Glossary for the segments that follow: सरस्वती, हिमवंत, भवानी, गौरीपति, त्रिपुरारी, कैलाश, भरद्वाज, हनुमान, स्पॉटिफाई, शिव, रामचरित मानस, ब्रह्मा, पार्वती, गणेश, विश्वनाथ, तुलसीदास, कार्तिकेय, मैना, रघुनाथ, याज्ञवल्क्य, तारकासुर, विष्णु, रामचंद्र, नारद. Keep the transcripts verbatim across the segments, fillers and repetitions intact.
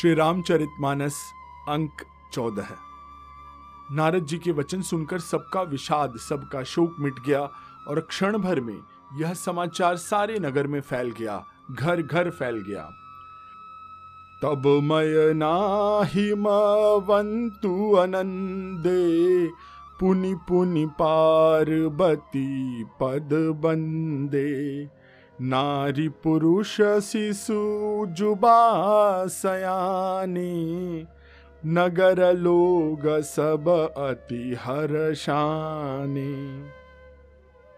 श्री रामचरित मानस अंक चौदह। नारद जी के वचन सुनकर सबका विषाद, सबका शोक मिट गया और क्षण भर में यह समाचार सारे नगर में फैल गया, घर घर फैल गया। तब मैना हिमवंतु अनंदे, पुनि पुनि पार्वती पद बंदे, नारी पुरुष शिशु जुबा सयानी, नगर लोग सब अति हर्षानी।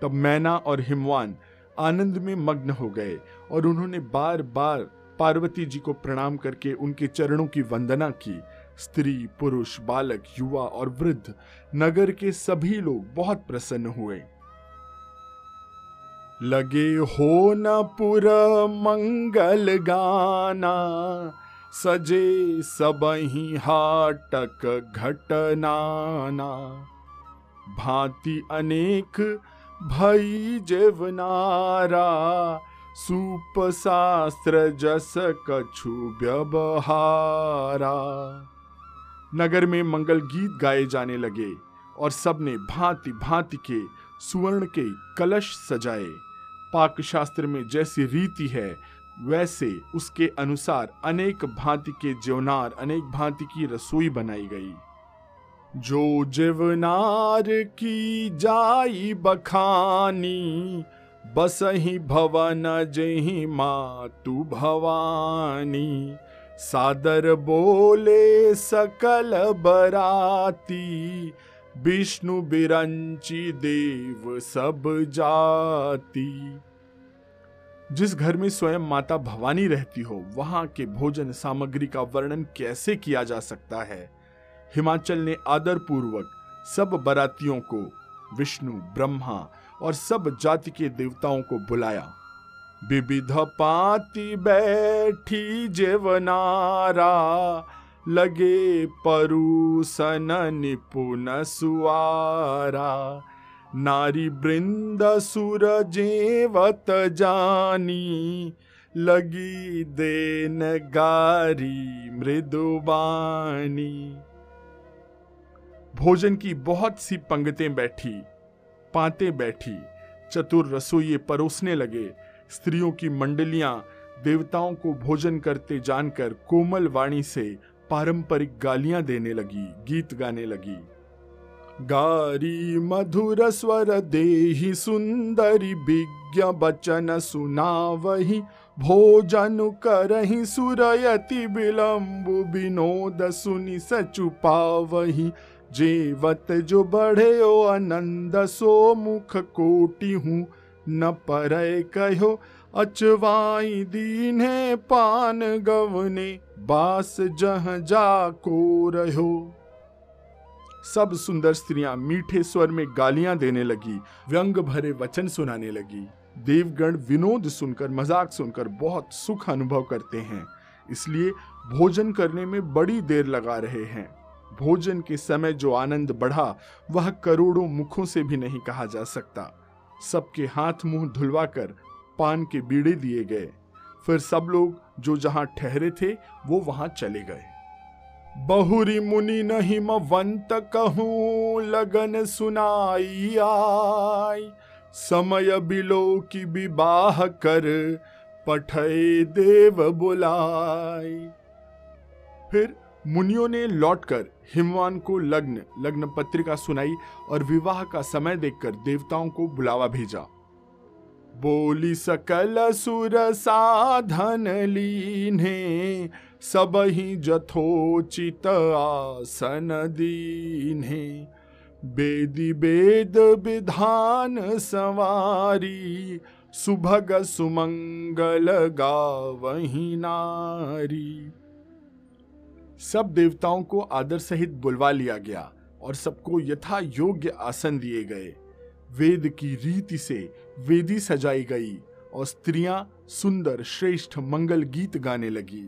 तब मैना और हिमवान आनंद में मग्न हो गए और उन्होंने बार बार पार्वती जी को प्रणाम करके उनके चरणों की वंदना की। स्त्री पुरुष, बालक, युवा और वृद्ध, नगर के सभी लोग बहुत प्रसन्न हुए। लगे हो न पुर मंगल गाना, सजे सबहि हाटक घटनाना, भांति अनेक भई जेवनारा, सूप शास्त्र जस कछु व्यवहारा। नगर में मंगल गीत गाए जाने लगे और सबने भांति भांति के सुवर्ण के कलश सजाए। पाक शास्त्र में जैसी रीति है वैसे उसके अनुसार अनेक भांति के जेवनार, अनेक भांति की रसोई बनाई गई। जो जेवनार की जाई बखानी, बसही भवन जही मातु भवानी, सादर बोले सकल बराती, विष्णु बिरंची देव सब जाति। जिस घर में स्वयं माता भवानी रहती हो वहां के भोजन सामग्री का वर्णन कैसे किया जा सकता है। हिमाचल ने आदर पूर्वक सब बरातियों को विष्णु, ब्रह्मा और सब जाति के देवताओं को बुलाया। विविध पाति बैठी जेवनारा, लगे परुसन निपुण सुवारा, नारी वृंद सुर जेवत जानी, लगी देन गारी मृदुबानी। भोजन की बहुत सी पंक्तें बैठी, पाते बैठी, चतुर रसोइये परोसने लगे। स्त्रियों की मंडलियां देवताओं को भोजन करते जानकर कोमल वाणी से पारंपरिक गालियां देने लगी, गीत गाने लगी। गारी मधुर स्वर देहि सुंदरी, विज्ञ बचन सुनावहि, भोजन करहि सुरयति विलंबु, विनोद सुनि सचुपावहि, जेवत जो बढ़ेओ आनंद सो मुख कोटि हूँ, न परय कहो अचवाई दीन्हे, पान गवने बास जहाँ जा को रहो। सब सुंदर स्त्रियां मीठे स्वर में गालियां देने लगी, व्यंग भरे वचन सुनाने लगी। देवगण विनोद सुनकर, मजाक सुनकर बहुत सुख अनुभव करते हैं, इसलिए भोजन करने में बड़ी देर लगा रहे हैं। भोजन के समय जो आनंद बढ़ा वह करोड़ों मुखों से भी नहीं कहा जा सकता। सबके हाथ मुंह धुलवाकर पान के बीड़े दिए गए। फिर सब लोग जो जहां ठहरे थे वो वहां चले गए। बहुरी मुनि न हिमवंत कहूं, लगन सुनाई आई, समय बिलो की विवाह कर, पठे देव बुलाई। फिर मुनियों ने लौटकर हिमवान को लग्न लग्न पत्रिका सुनाई और विवाह का समय देखकर देवताओं को बुलावा भेजा। बोली सकल सुर साधन लीने, सब ही जथोचित आसन दीने, बेदी बेद विधान सवारी, सुभग सुमंगल गावहि नारी। सब देवताओं को आदर सहित बुलवा लिया गया और सबको यथा योग्य आसन दिए गए। वेद की रीति से वेदी सजाई गई और स्त्रियां सुंदर श्रेष्ठ मंगल गीत गाने लगी।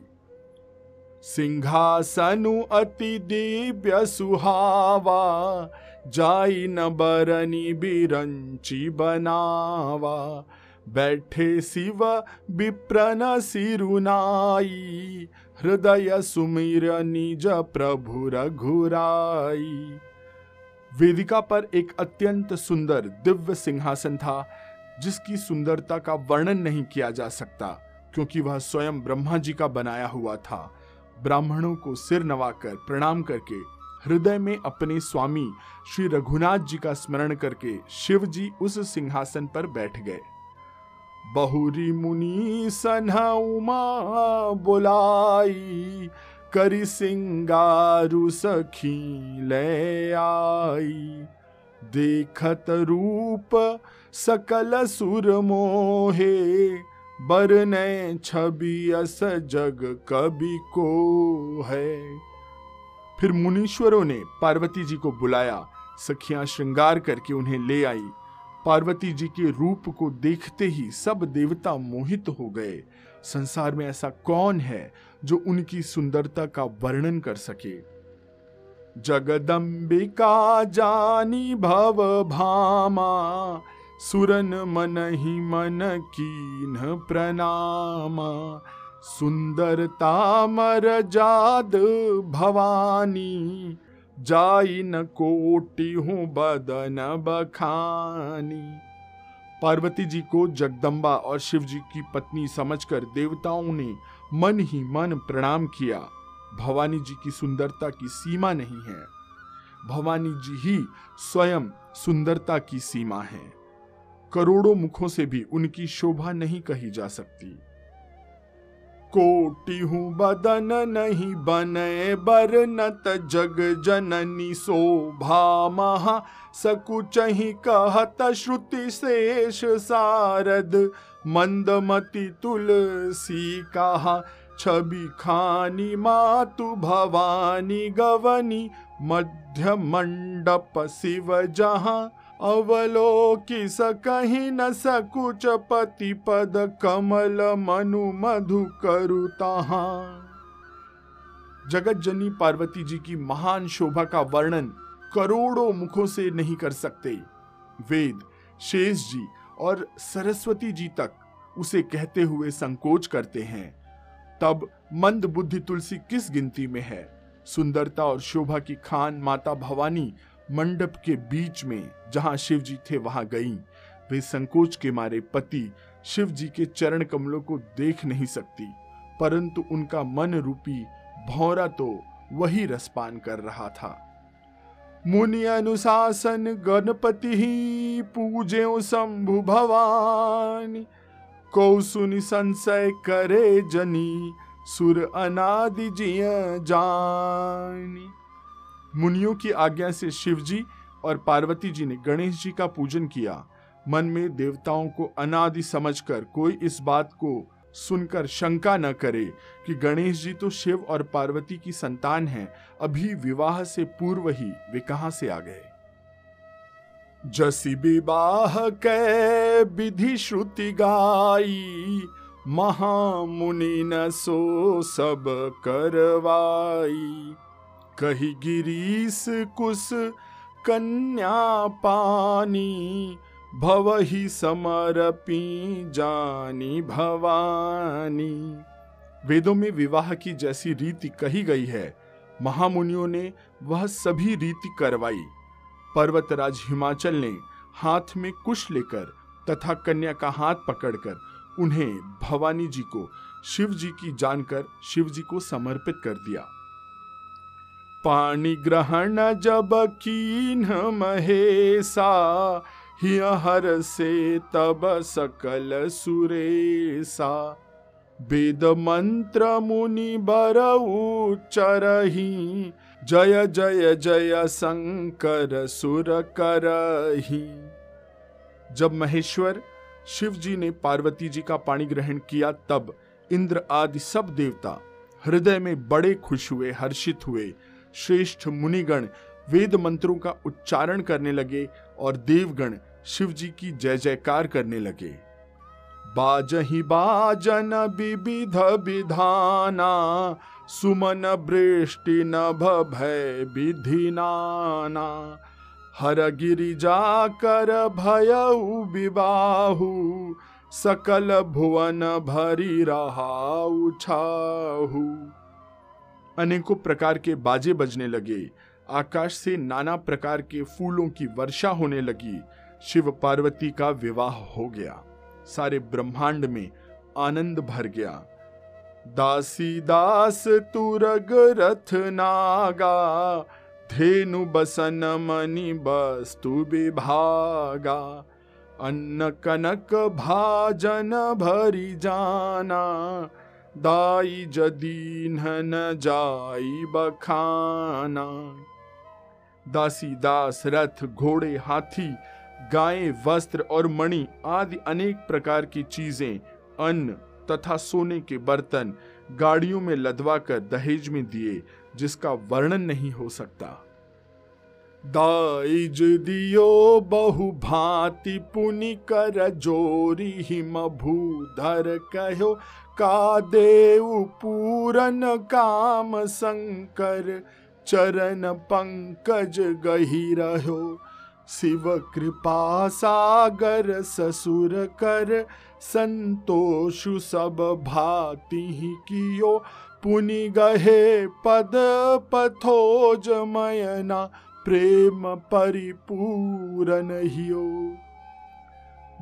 सिंहासनु अति दिव्य सुहावा, जाई न बरनी बिरंची बनावा, बैठे शिव विप्रन सिरुनाई, हृदय सुमिर निज प्रभु रघुराई। वेदिका पर एक अत्यंत सुंदर दिव्य सिंहासन था जिसकी सुंदरता का वर्णन नहीं किया जा सकता, क्योंकि वह स्वयं ब्रह्मा जी का बनाया हुआ था। ब्राह्मणों को सिर नवाकर प्रणाम करके, हृदय में अपने स्वामी श्री रघुनाथ जी का स्मरण करके शिव जी उस सिंहासन पर बैठ गए। बहुरी मुनि सन्हा उमा बुलाई, करी सिंगारु सखी ले आई। देखत रूप सकल सुर मोहे, बरने छवि अस जग कभी को है। फिर मुनीश्वरों ने पार्वती जी को बुलाया। सखियां श्रृंगार करके उन्हें ले आई। पार्वती जी के रूप को देखते ही सब देवता मोहित हो गए। संसार में ऐसा कौन है जो उनकी सुंदरता का वर्णन कर सके। जगदम्बिका जानी भव भामा, सुरन मन ही मन कीन्ह प्रणामा। सुंदरता मर जाद भवानी, जाई न कोटि हूँ बदन बखानी। पार्वती जी को जगदम्बा और शिव जी की पत्नी समझकर देवताओं ने मन ही मन प्रणाम किया। भवानी जी की सुंदरता की सीमा नहीं है, भवानी जी ही स्वयं सुंदरता की सीमा है। करोड़ों मुखों से भी उनकी शोभा नहीं कही जा सकती। कोटि हूँ बदन नहीं बने बरनत, जग जननी शोभा महा। सकुच ही कहत श्रुति शेष सारद, मंदमती तुलसी कहा। छवि खानी मातु भवानी गवनी, मध्य मंडप शिव जहाँ। अवलोकि सकहि न सकुच पति पद, कमल मनु मधु करु ताहां। जगत जननी पार्वती जी की महान शोभा का वर्णन करोड़ों मुखों से नहीं कर सकते। वेद, शेष जी और सरस्वती जी तक उसे कहते हुए संकोच करते हैं। तब मंद बुद्धि तुलसी किस गिनती में है। सुंदरता और शोभा की खान माता भवानी मंडप के बीच में जहां शिव जी थे वहां गईं। वे संकोच के मारे पति शिव जी के चरण कमलों को देख नहीं सकती, परंतु उनका मन रूपी भौरा तो वही रसपान कर रहा था। मुनि अनुशासन गणपति ही, पूजेउ शंभु भवानी। कौसुनी संशय करे जनी, सुर अनादि जिय जानी। मुनियों की आज्ञा से शिव जी और पार्वती जी ने गणेश जी का पूजन किया। मन में देवताओं को अनादि समझकर कोई इस बात को सुनकर शंका न करे कि गणेश जी तो शिव और पार्वती की संतान हैं, अभी विवाह से पूर्व ही वे कहाँ से आ गए। जसी विवाह कै विधि श्रुति गाई, महामुनि न सो सब करवाई। कही गिरीश कुश कन्या पानी, भवहि समर्पी जानी भवानी। वेदों में विवाह की जैसी रीति कही गई है, महामुनियों ने वह सभी रीति करवाई। पर्वतराज हिमाचल ने हाथ में कुश लेकर तथा कन्या का हाथ पकड़कर उन्हें भवानी जी को शिव जी की जानकर शिव जी को समर्पित कर दिया। पानी ग्रहण जब कीन्ह महेशा, हिय हर से तब सकल सुरेशा। वेद मंत्र मुनि बर उच्चरहि, जय जय जय शंकर सुर करहि। जब महेश्वर शिव जी ने पार्वती जी का पाणी ग्रहण किया, तब इंद्र आदि सब देवता हृदय में बड़े खुश हुए, हर्षित हुए। श्रेष्ठ मुनिगण वेद मंत्रों का उच्चारण करने लगे और देवगण शिव जी की जय जयकार करने लगे। बाजहि बाजन विविध विधाना, सुमन बृष्टि नभ भय विधि नाना। हर गिरिजा कर भयउ विबाहु, सकल भुवन भरि रहाउ छाहु। अनेकों प्रकार के बाजे बजने लगे, आकाश से नाना प्रकार के फूलों की वर्षा होने लगी। शिव पार्वती का विवाह हो गया। सारे ब्रह्मांड में आनंद भर गया। दासी दास तुरग रथ नागा, धेनु बसन मणि वस्तु विभागा, अन्न कनक भाजन भरी जाना, दाई जदीन न जाई बखाना। दासी दास, रथ, घोड़े, हाथी, गायें, वस्त्र और मणि आदि अनेक प्रकार की चीजें अन्न तथा सोने के बर्तन गाड़ियों में लदवा कर दहेज में दिए, जिसका वर्णन नहीं हो सकता। दाइज दियो बहु भांति पुनि कर जोरी, हिम भूधर कहो का देव पूरन काम संकर, चरण पंकज गही रहो, शिव कृपा सागर ससुर कर, संतोषु सब भाति ही कियो, पुनि गहे पद पथोज मयना, प्रेम परिपूरन हियो।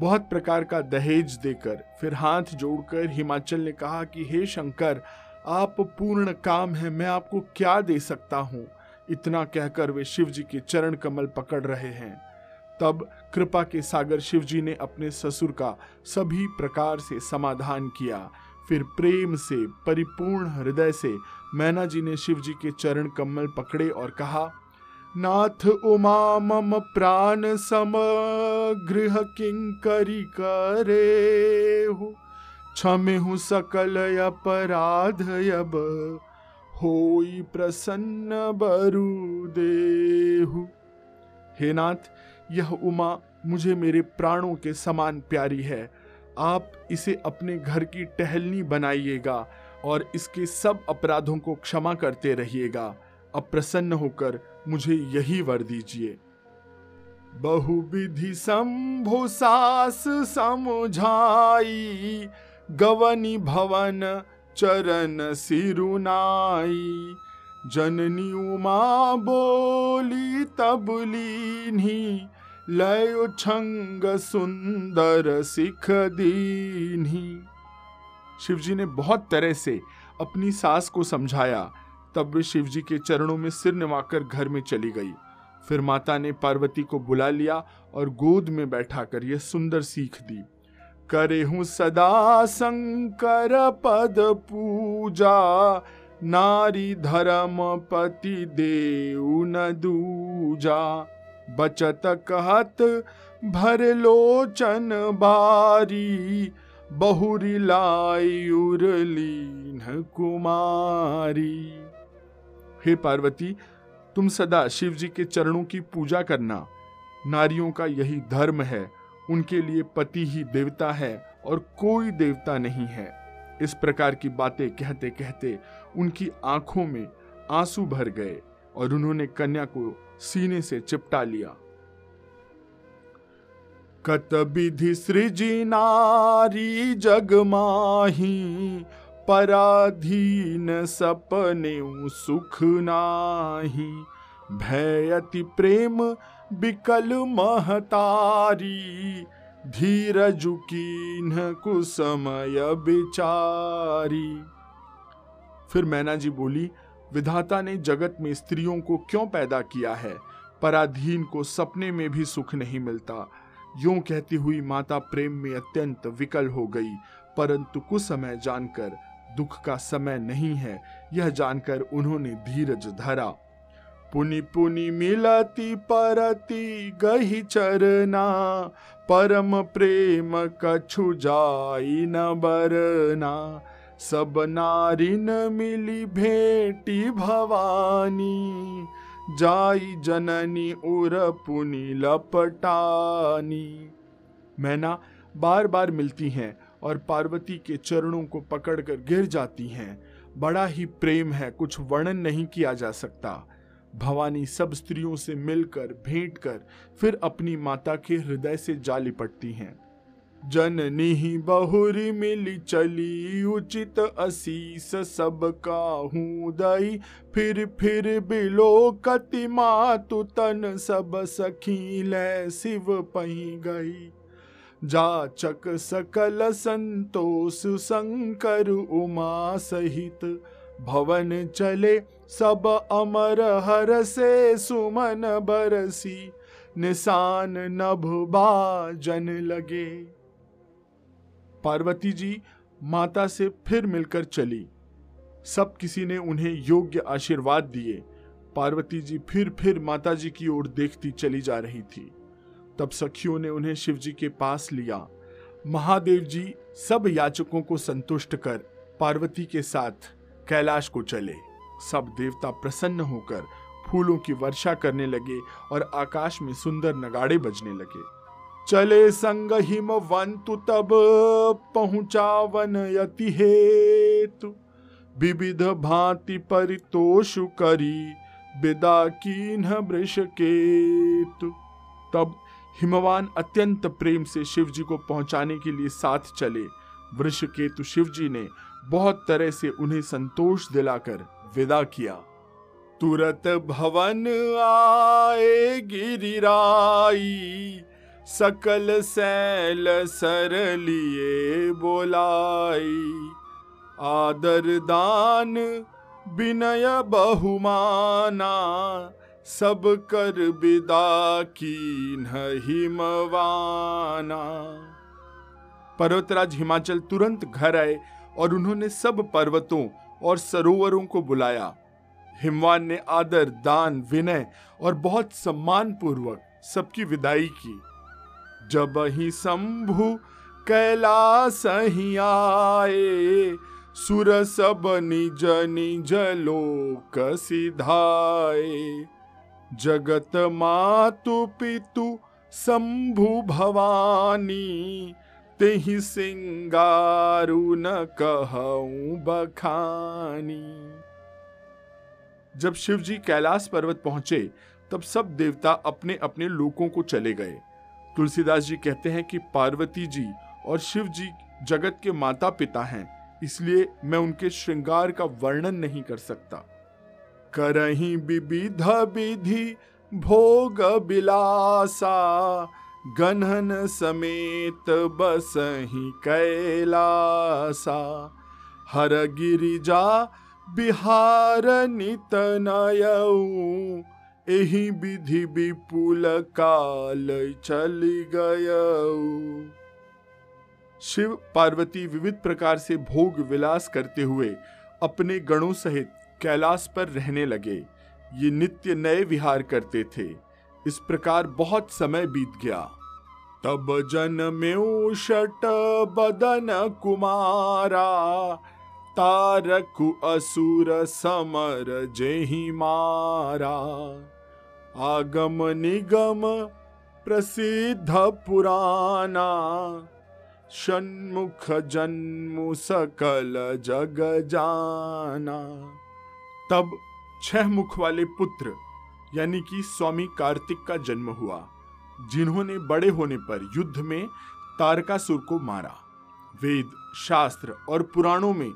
बहुत प्रकार का दहेज देकर फिर हाथ जोड़कर हिमाचल ने कहा कि हे शंकर, आप पूर्ण काम हैं, मैं आपको क्या दे सकता हूँ। इतना कहकर वे शिव जी के चरण कमल पकड़ रहे हैं। तब कृपा के सागर शिव जी ने अपने ससुर का सभी प्रकार से समाधान किया। फिर प्रेम से परिपूर्ण हृदय से मैना जी ने शिव जी के चरण कमल पकड़े और कहा, नाथ उमा मम प्राण सम गृह किंकरी करे हो, क्षमेहु सकल अपराध अब, होई प्रसन्न बरु देहु। हे नाथ, यह उमा मुझे मेरे प्राणों के समान प्यारी है। आप इसे अपने घर की टहलनी बनाइएगा और इसके सब अपराधों को क्षमा करते रहिएगा। अप्रसन्न होकर मुझे यही वर दीजिए। बहु विधि शंभु सास समझाई, गवनी भवन चरण सिरुनाई, जननी उमा बोली तब लीन्ही, लय छंग सुंदर सिख दीन्ही। शिवजी ने बहुत तरह से अपनी सास को समझाया। तब वे शिवजी के चरणों में सिर नवाकर घर में चली गई। फिर माता ने पार्वती को बुला लिया और गोद में बैठाकर यह सुंदर सीख दी। करे हूँ सदा शंकर पद पूजा, नारी धर्म पति देव न दूजा, बचत कहत भर लोचन बारी, बहुरी लाई उरलीन कुमारी। हे पार्वती, तुम सदा शिव जी के चरणों की पूजा करना। नारियों का यही धर्म है। उनके लिए पति ही देवता है और कोई देवता नहीं है। इस प्रकार की बातें कहते कहते उनकी आंखों में आंसू भर गए और उन्होंने कन्या को सीने से चिपटा लिया। कत विधि सृजी नारी जग माही, पराधीन सपने सुख नाही, भयति प्रेम बिकल महतारी, धीरजु कीन्ह कुसमय बिचारी। फिर मैना जी बोली, विधाता ने जगत में स्त्रियों को क्यों पैदा किया है? पराधीन को सपने में भी सुख नहीं मिलता। यूं कहती हुई माता प्रेम में अत्यंत विकल हो गई, परंतु कुसमय जानकर, दुख का समय नहीं है यह जानकर उन्होंने धीरज धरा। पुनि पुनि मिलती परती गही चरना, परम प्रेम कछु जाई न बरना, सब नारिन मिली भेटी भवानी, जाई जननी उर पुनि लपटानी। मैना बार बार मिलती हैं और पार्वती के चरणों को पकड़कर गिर जाती हैं। बड़ा ही प्रेम है, कुछ वर्णन नहीं किया जा सकता। भवानी सब स्त्रियों से मिलकर भेंट कर फिर अपनी माता के हृदय से जा लिपटती हैं। जननी बहुरी मिली चली उचित असीस सब काहू दई। फिर फिर बिलोकति मातु तन सब सखी लै शिव पही गई। जाचक सकल संतोष शंकर उमा सहित भवन चले सब अमर हर से सुमन बरसी। निशान नभ बाजन लगे। पार्वती जी माता से फिर मिलकर चली। सब किसी ने उन्हें योग्य आशीर्वाद दिए। पार्वती जी फिर फिर माता जी की ओर देखती चली जा रही थी। तब सखियों ने उन्हें शिव जी के पास लिया। महादेव जी सब याचकों को संतुष्ट कर पार्वती के साथ कैलाश को चले। सब देवता प्रसन्न होकर फूलों की वर्षा करने लगे और आकाश में सुंदर नगाड़े बजने लगे। चले संग हिमवंत तब पहुंचावन यति हेतु। विविध भांति परितोषु करी विदा कीन्ह वृषकेतु। तब हिमवान अत्यंत प्रेम से शिव जी को पहुंचाने के लिए साथ चले। वृषकेतु शिव जी ने बहुत तरह से उन्हें संतोष दिलाकर विदा किया। तुरत भवन आए गिरिराई सकल सैल सर लिए बोलाई। आदर दान विनय बहुमाना सब कर विदा कीन्ह हिमवाना। पर्वतराज हिमाचल तुरंत घर आए और उन्होंने सब पर्वतों और सरोवरों को बुलाया। हिमवान ने आदर दान विनय और बहुत सम्मान पूर्वक सबकी विदाई की। जब ही शंभु कैलाश ही आए सुर सब निज निज लोक सिधाए। जगत मातु पितु शंभु भवानी तेहि सिंगारु न कहूं बखानी। जब शिव जी कैलाश पर्वत पहुंचे तब सब देवता अपने अपने लोकों को चले गए। तुलसीदास जी कहते हैं कि पार्वती जी और शिव जी जगत के माता पिता हैं, इसलिए मैं उनके श्रृंगार का वर्णन नहीं कर सकता। करहीं विविध विधि भोग बिलासा गहन समेत बसहीं कैलासा। हर गिरिजा बिहार नित नयऊ एहि विधि विपुल काल चली गयऊ। शिव पार्वती विविध प्रकार से भोग विलास करते हुए अपने गणों सहित कैलाश पर रहने लगे। ये नित्य नए विहार करते थे। इस प्रकार बहुत समय बीत गया। तब जनमेउ षट बदन कुमारा तारकु असुर समर जेहि मारा। आगम निगम प्रसिद्ध पुराना षण्मुख जन्मु सकल जग जाना। तब छह मुख वाले पुत्र यानी कि स्वामी कार्तिक का जन्म हुआ, जिन्होंने बड़े होने पर युद्ध में तारकासुर को मारा। वेद शास्त्र और पुराणों में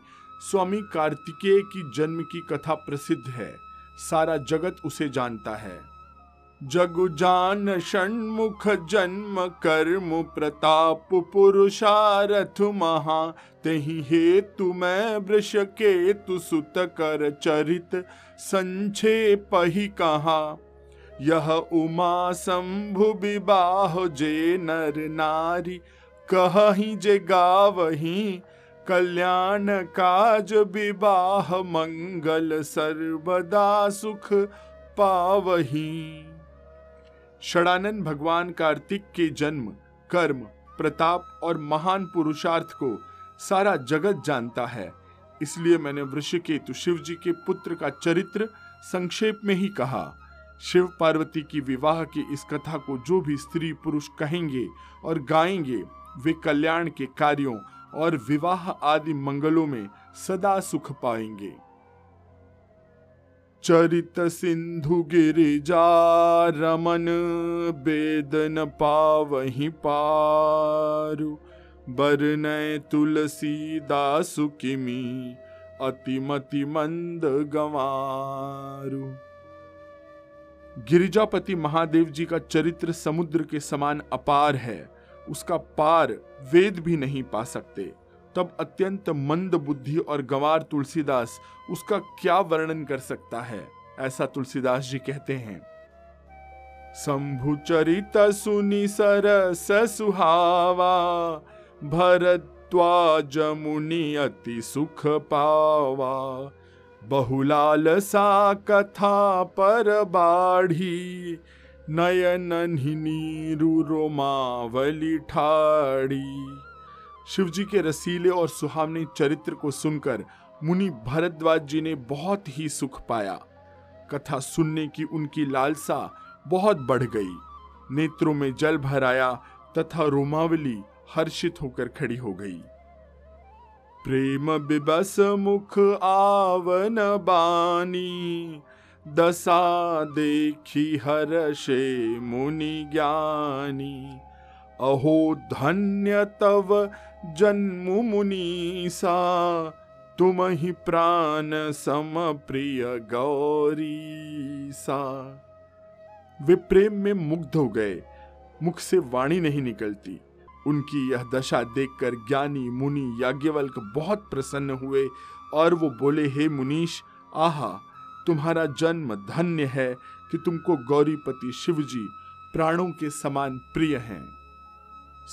स्वामी कार्तिकेय की जन्म की कथा प्रसिद्ध है। सारा जगत उसे जानता है। जगु जान षण्मुख जन्म कर्म प्रताप पुरुषारथ महा। तेहि हेतु मैं वृषकेतु सुत कर चरित संक्षेप ही कहा। यह उमा शंभु विवाह जे नर नारी कहहि जे गावहि। कल्याण काज विवाह मंगल सर्वदा सुख पावहि। षडानन भगवान कार्तिक के जन्म कर्म प्रताप और महान पुरुषार्थ को सारा जगत जानता है, इसलिए मैंने वृषकेतु शिव जी के पुत्र का चरित्र संक्षेप में ही कहा। शिव पार्वती की विवाह की इस कथा को जो भी स्त्री पुरुष कहेंगे और गाएंगे वे कल्याण के कार्यों और विवाह आदि मंगलों में सदा सुख पाएंगे। चरित सिंधु गिरिजा रमन बेदन पावहि पारु। बरनय तुलसीदासु किमी अतिमति मंद गंवारु। गिरिजापति महादेव जी का चरित्र समुद्र के समान अपार है, उसका पार वेद भी नहीं पा सकते। तब अत्यंत मंद बुद्धि और गंवार तुलसीदास उसका क्या वर्णन कर सकता है। ऐसा तुलसीदास जी कहते हैं। शंभु चरित सुनि सरस सुहावा, भरद्वाज मुनि अति सुख पावा। बहुलालसा कथा पर बाढ़ी, नयन नीरु रोमावली ठाड़ी। शिव जी के रसीले और सुहावने चरित्र को सुनकर मुनि भरद्वाज जी ने बहुत ही सुख पाया। कथा सुनने की उनकी लालसा बहुत बढ़ गई, नेत्रों में जल भर आया तथा रोमावली हर्षित होकर खड़ी हो गई। प्रेम बिबस मुख आवन बानी, दशा देखी हर्षे मुनि ज्ञानी। अहो धन्य तव जन्म मुनीसा, तुमहि प्राण सम प्रिय गौरीसा। वे प्रेम में मुग्ध हो गए, मुख से वाणी नहीं निकलती। उनकी यह दशा देखकर ज्ञानी मुनि याज्ञवल्क्य बहुत प्रसन्न हुए और वो बोले, हे मुनीश, आहा तुम्हारा जन्म धन्य है कि तुमको गौरीपति शिव जी प्राणों के समान प्रिय हैं।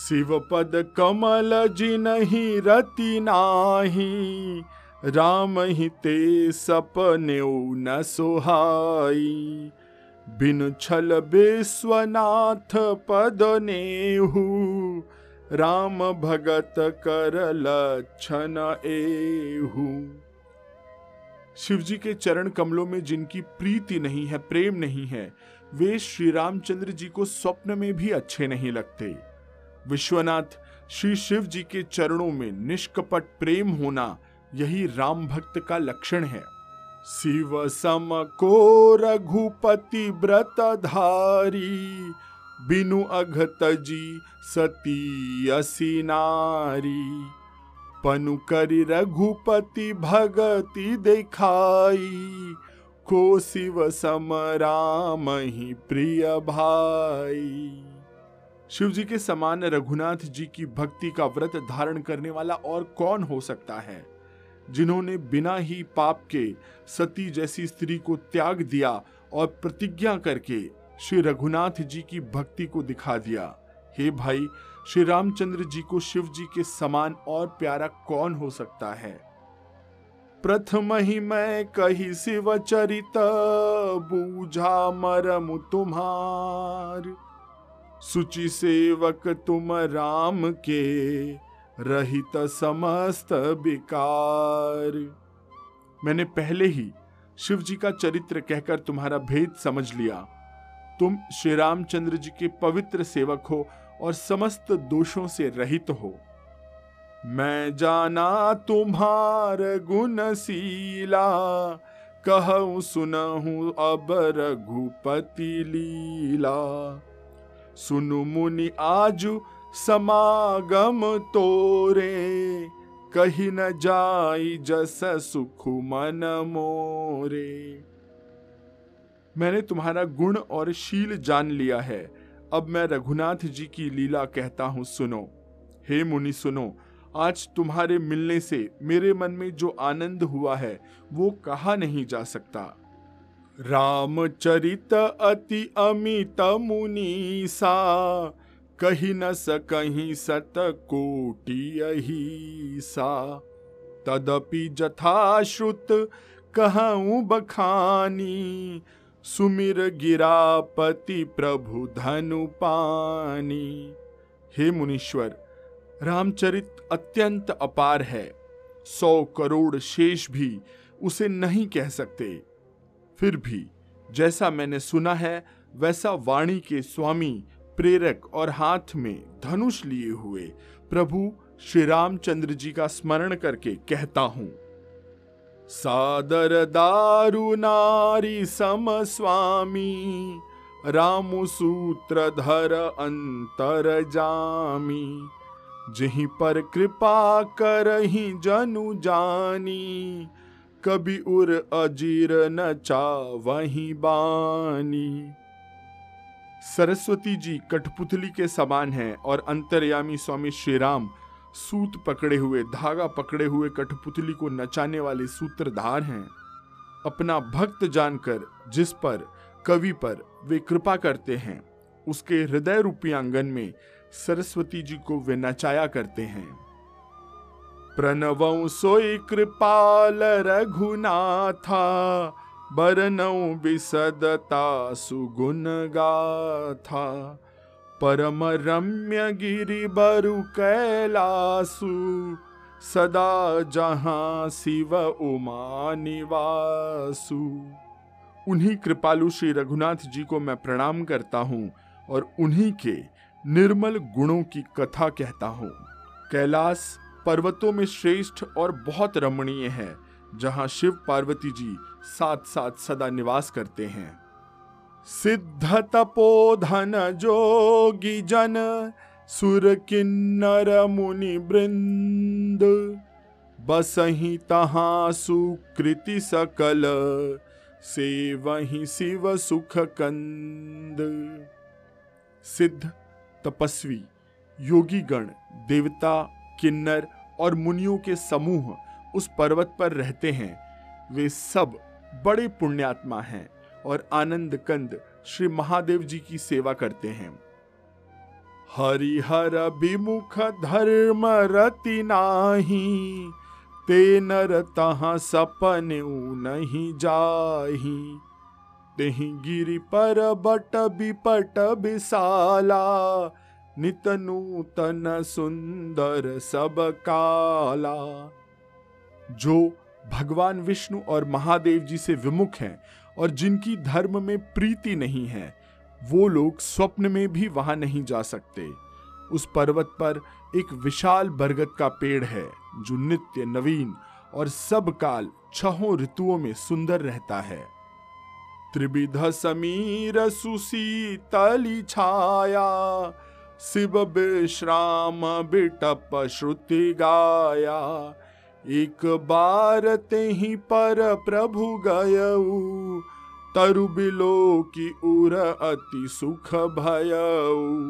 शिव पद कमल जिनहि रति नाही, राम ही ते सपनेउ न सोहाई। बिनु छल विश्वनाथ पद नेहु, राम भगत कर लक्षण एहु। शिव जी के चरण कमलों में जिनकी प्रीति नहीं है, प्रेम नहीं है, वे श्री रामचंद्र जी को स्वप्न में भी अच्छे नहीं लगते। विश्वनाथ श्री शिव जी के चरणों में निष्कपट प्रेम होना, यही राम भक्त का लक्षण है। शिव सम को रघुपति व्रत धारी, बिनु अघत जी सती असि नारी। पनु करि रघुपति भगति देखाई, को शिव सम राम ही प्रिय भाई। शिव जी के समान रघुनाथ जी की भक्ति का व्रत धारण करने वाला और कौन हो सकता है, जिन्होंने बिना ही पाप के सती जैसी स्त्री को त्याग दिया और प्रतिज्ञा करके श्री रघुनाथ जी की भक्ति को दिखा दिया। हे भाई, श्री रामचंद्र जी को शिव जी के समान और प्यारा कौन हो सकता है। प्रथम ही मैं कही शिव चरित, बूझा मरम तुम्हार। सुचि सेवक तुम राम के, रहित समस्त विकार। मैंने पहले ही शिव जी का चरित्र कहकर तुम्हारा भेद समझ लिया। तुम श्री रामचंद्र जी के पवित्र सेवक हो और समस्त दोषों से रहित हो। मैं जाना तुम्हार गुणशीला, कहूँ सुनहूँ अब रघुपति लीला। सुनु मुनि आजु समागम तोरे, कही न जाई जस सुख मन मोरे। मैंने तुम्हारा गुण और शील जान लिया है, अब मैं रघुनाथ जी की लीला कहता हूँ, सुनो। हे मुनि सुनो, आज तुम्हारे मिलने से मेरे मन में जो आनंद हुआ है वो कहा नहीं जा सकता। रामचरित अति अमित मुनीसा, कही न सकहीं सत कोटि सा। तदपि जथाश्रुत कहूँ बखानी, सुमिर गिरापति प्रभु धनु पानी। हे मुनीश्वर, रामचरित अत्यंत अपार है, सौ करोड़ शेष भी उसे नहीं कह सकते। फिर भी जैसा मैंने सुना है, वैसा वाणी के स्वामी, प्रेरक और हाथ में धनुष लिए हुए प्रभु श्री रामचंद्र जी का स्मरण करके कहता हूँ। सादर दारु नारी सम स्वामी, रामु सूत्रधर अंतर जामी। जहीं पर कृपा करहीं जनु जानी, कभी उर अजीर न चावहीं बानी। सरस्वती जी कठपुतली के समान हैं और अंतर्यामी स्वामी श्री राम सूत पकड़े हुए, धागा पकड़े हुए कठपुतली को नचाने वाले सूत्रधार हैं। अपना भक्त जानकर जिस पर कवि पर वे कृपा करते हैं, उसके हृदय रूपी आंगन में सरस्वती जी को वे नचाया करते हैं। प्रणवौ सोई कृपाल रघुनाथा, बरनौ विसदता सुगुण गाथा। परम रम्य गिरि बरु कैलासु, सदा जहां शिव उमा निवासु। उन्हीं कृपालु श्री रघुनाथ जी को मैं प्रणाम करता हूँ और उन्हीं के निर्मल गुणों की कथा कहता हूँ। कैलाश पर्वतों में श्रेष्ठ और बहुत रमणीय है, जहाँ शिव पार्वती जी साथ साथ सदा निवास करते हैं। सिद्ध तपोधन जोगी जन, सुर किन्नर मुनि बृंद। बसहि तहाँ सुकृति सकल, सेवहि शिव सुख कंद। सिद्ध तपस्वी योगी गण, देवता, किन्नर और मुनियों के समूह उस पर्वत पर रहते हैं। वे सब बड़े पुण्यात्मा हैं और आनंद कंद श्री महादेव जी की सेवा करते हैं। हरिहर विमुख धर्म रति नाही, ते नर तहाँ सपनेउ नहीं जाहि। तेहि गिरि पर बट बिपट बिसाला, नित नूतन सुंदर सब काला। जो भगवान विष्णु और महादेव जी से विमुख हैं और जिनकी धर्म में प्रीति नहीं है, वो लोग स्वप्न में भी वहाँ नहीं जा सकते। उस पर्वत पर एक विशाल बरगद का पेड़ है, जो नित्य नवीन और सब काल छहों ऋतुओं में सुंदर रहता है। त्रिविध समीर सुशीतली छाया, शिव विश्राम बिटप श्रुति गाया। एक बार तेहि पर प्रभु गयऊ, तरु बिलो की उर अति सुख भयऊ।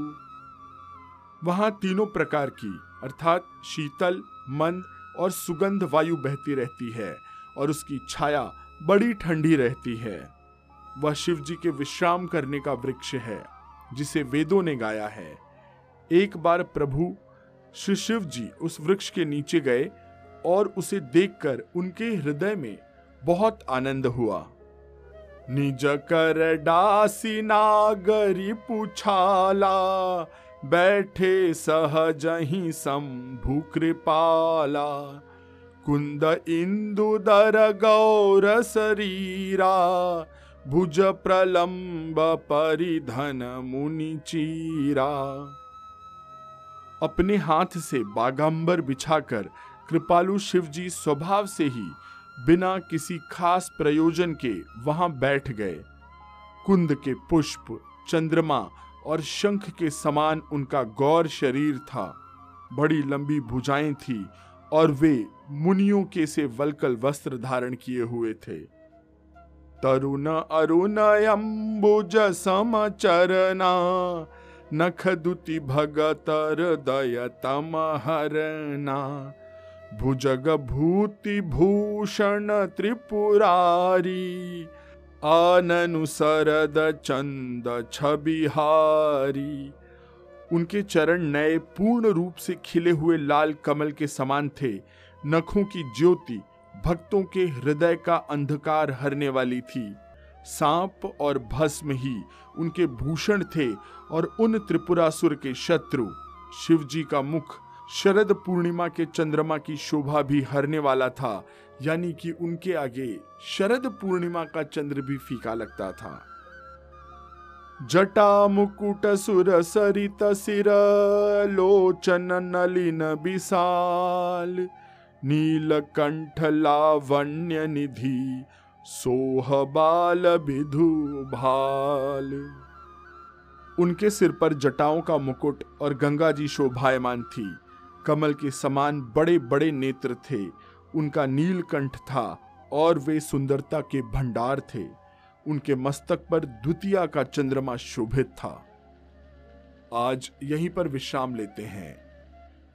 वहाँ तीनों प्रकार की अर्थात शीतल, मंद और सुगंध वायु बहती रहती है और उसकी छाया बड़ी ठंडी रहती है। वह शिव जी के विश्राम करने का वृक्ष है, जिसे वेदों ने गाया है। एक बार प्रभु श्री शिव जी उस वृक्ष के नीचे गए और उसे देखकर उनके हृदय में बहुत आनंद हुआ। निज कर डासी नागरी पुछाला, बैठे सहज ही शंभु कृपाला। कुंद इंदुदर गौर शरीरा, भुज प्रलंब परिधन मुनि चीरा। अपने हाथ से बागंबर बिछाकर कृपालु शिवजी स्वभाव से ही बिना किसी खास प्रयोजन के वहां बैठ गए। कुंद के पुष्प, चंद्रमा और शंख के समान उनका गौर शरीर था। बड़ी लंबी भुजाएं थी और वे मुनियों के से वलकल वस्त्र धारण किए हुए थे। तरुण अरुण अम्बुज सम चरना, नख दुति भगत हृदय तम हरना। भुजग भूति भूषण त्रिपुरारी, आननु सरद चंद छबिहारी। उनके चरण नए पूर्ण रूप से खिले हुए लाल कमल के समान थे। नखों की ज्योति भक्तों के हृदय का अंधकार हरने वाली थी। सांप और भस्म ही उनके भूषण थे और उन त्रिपुरासुर के शत्रु। शिव जी का मुख शरद पूर्णिमा के चंद्रमा की शोभा भी हरने वाला था, यानी कि उनके आगे शरद पूर्णिमा का चंद्र भी फीका लगता था। जटा मुकुट सुर सरित सिर, लोचन नलिन विशाल। नीलकंठ लावण्य निधि, सोह बाल विधु भाल। उनके सिर पर जटाओं का मुकुट और गंगा जी शोभायमान थी। कमल के समान बड़े बड़े नेत्र थे, उनका नीलकंठ था और वे सुंदरता के भंडार थे। उनके मस्तक पर द्वितीया का चंद्रमा शोभित था। आज यहीं पर विश्राम लेते हैं।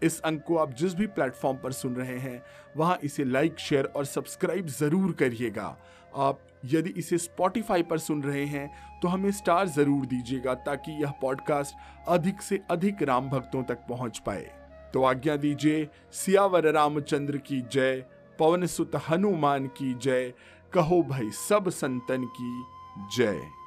इस अंक को आप जिस भी प्लेटफॉर्म पर सुन रहे हैं वहां इसे लाइक, शेयर और सब्सक्राइब ज़रूर करिएगा। आप यदि इसे स्पॉटिफाई पर सुन रहे हैं तो हमें स्टार ज़रूर दीजिएगा ताकि यह पॉडकास्ट अधिक से अधिक राम भक्तों तक पहुंच पाए। तो आज्ञा दीजिए, सियावर रामचंद्र की जय, पवन सुत हनुमान की जय, कहो भाई सब संतन की जय।